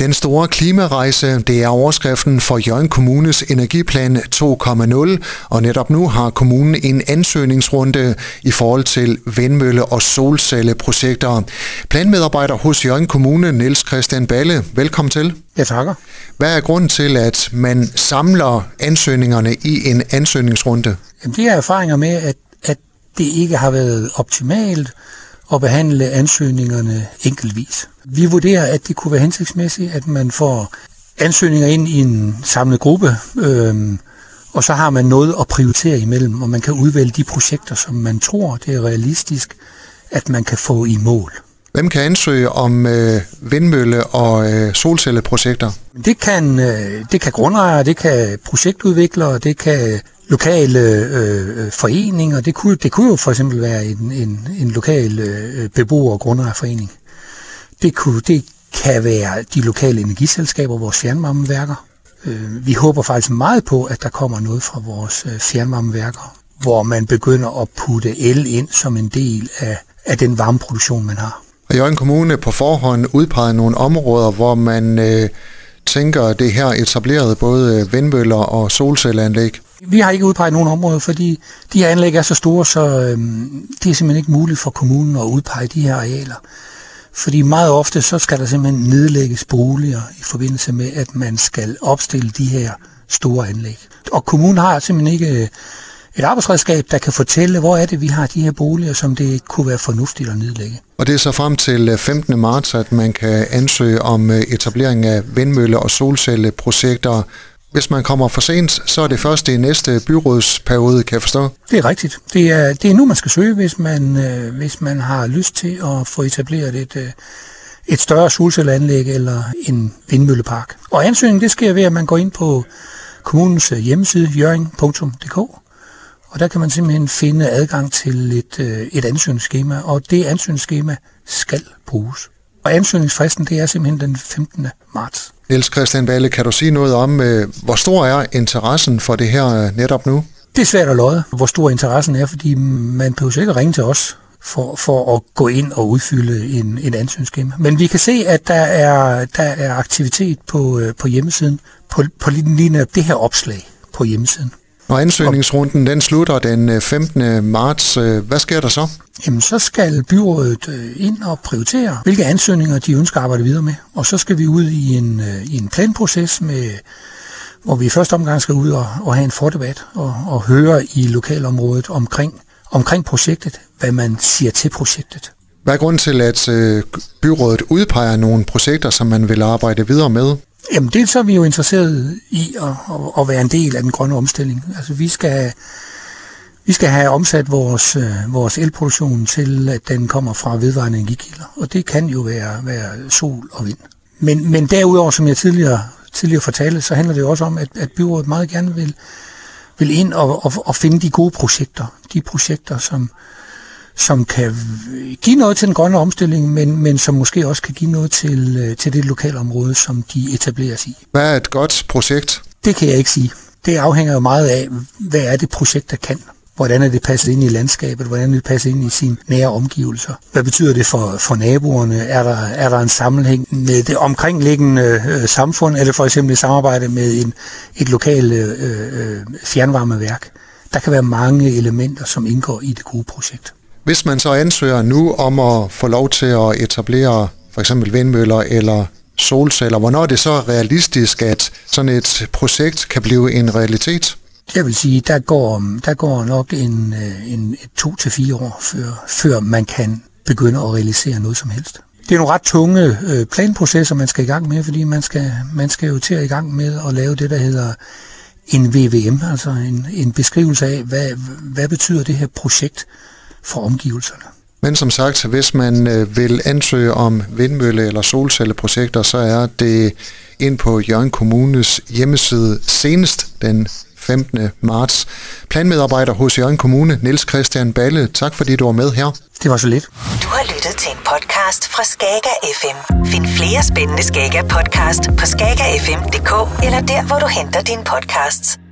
Den store klimarejse, det er overskriften for Hjørring Kommunes energiplan 2.0, og netop nu har kommunen en ansøgningsrunde i forhold til vindmølle- og solcelleprojekter. Planmedarbejder hos Hjørring Kommune, Niels Christian Balle, velkommen til. Ja, takker. Hvad er grunden til, at man samler ansøgningerne i en ansøgningsrunde? Jamen, de er erfaringer med, at det ikke har været optimalt og behandle ansøgningerne enkeltvis. Vi vurderer, at det kunne være hensigtsmæssigt, at man får ansøgninger ind i en samlet gruppe, og så har man noget at prioritere imellem, og man kan udvælge de projekter, som man tror, det er realistisk, at man kan få i mål. Hvem kan ansøge om vindmølle- og solcelleprojekter? Det kan grundejere, det kan projektudviklere, det kan lokale foreninger. Det kunne jo for eksempel være en lokal beboer- og grundejerforening. Det kan være de lokale energiselskaber, vores fjernvarmeværker. Vi håber faktisk meget på, at der kommer noget fra vores fjernvarmeværker, hvor man begynder at putte el ind som en del af den varmeproduktion, man har. Og Hjørring Kommune på forhånd udpeger nogle områder, hvor man tænker det her etableret både vindmøller og solcelleanlæg. Vi har ikke udpeget nogen områder, fordi de her anlæg er så store, så det er simpelthen ikke muligt for kommunen at udpege de her arealer. Fordi meget ofte så skal der simpelthen nedlægges boliger i forbindelse med, at man skal opstille de her store anlæg. Og kommunen har simpelthen ikke et arbejdsredskab, der kan fortælle, hvor er det, vi har de her boliger, som det kunne være fornuftigt at nedlægge. Og det er så frem til 15. marts, at man kan ansøge om etablering af vindmølle- og solcelleprojekter. Hvis man kommer for sent, så er det først i næste byrådsperiode, kan jeg forstå? Det er rigtigt. Det er nu, man skal søge, hvis man har lyst til at få etableret et større solcelleanlæg eller en vindmøllepark. Og ansøgningen, det sker ved, at man går ind på kommunens hjemmeside, hjoerring.dk, og der kan man simpelthen finde adgang til et ansøgningsskema, og det ansøgningsskema skal bruges. Og ansøgningsfristen, det er simpelthen den 15. marts. Niels Christian Balle, kan du sige noget om, hvor stor er interessen for det her netop nu? Det er svært at lodde, hvor stor interessen er, fordi man behøver sikkert ringe til os for at gå ind og udfylde en ansøgningsskema. Men vi kan se, at der er aktivitet på hjemmesiden, på lige det her opslag på hjemmesiden. Og ansøgningsrunden den slutter den 15. marts. Hvad sker der så? Jamen, så skal byrådet ind og prioritere, hvilke ansøgninger de ønsker at arbejde videre med. Og så skal vi ud i en planproces, hvor vi i første omgang skal ud og have en fordebat og høre i lokalområdet omkring projektet, hvad man siger til projektet. Hvad er grunden til, at byrådet udpeger nogle projekter, som man vil arbejde videre med? Jamen, dels er vi jo interesseret i at være en del af den grønne omstilling. Altså, vi skal have omsat vores elproduktion til, at den kommer fra vedvarende energikilder. Og det kan jo være sol og vind. Men derudover, som jeg tidligere fortalte, så handler det jo også om, at byrådet meget gerne vil ind og finde de gode projekter. De projekter, som kan give noget til den grønne omstilling, men som måske også kan give noget til det lokalområde, som de etableres i. Hvad er et godt projekt? Det kan jeg ikke sige. Det afhænger jo meget af, hvad er det projekt, der kan. Hvordan er det passet ind i landskabet? Hvordan er det passet ind i sine nære omgivelser? Hvad betyder det for naboerne? Er der en sammenhæng med det omkringliggende samfund? Eller for eksempel i samarbejde med et lokalt fjernvarmeværk? Der kan være mange elementer, som indgår i det gode projekt. Hvis man så ansøger nu om at få lov til at etablere for eksempel vindmøller eller solceller, hvornår er det så realistisk, at sådan et projekt kan blive en realitet? Jeg vil sige, der går nok en 2-4 år, før man kan begynde at realisere noget som helst. Det er nogle ret tunge planprocesser, man skal i gang med, fordi man skal jo til at i gang med at lave det, der hedder en VVM, altså en beskrivelse af, hvad betyder det her projekt for omgivelserne. Men som sagt, hvis man vil ansøge om vindmølle- eller solcelleprojekter, så er det ind på Hjørring Kommunes hjemmeside senest den 15. marts. Planmedarbejder hos Hjørring Kommune, Niels Christian Balle, tak fordi du var med her. Det var så lidt. Du har lyttet til en podcast fra Skaga FM. Find flere spændende Skaga podcast på skagafm.dk eller der, hvor du henter dine podcasts.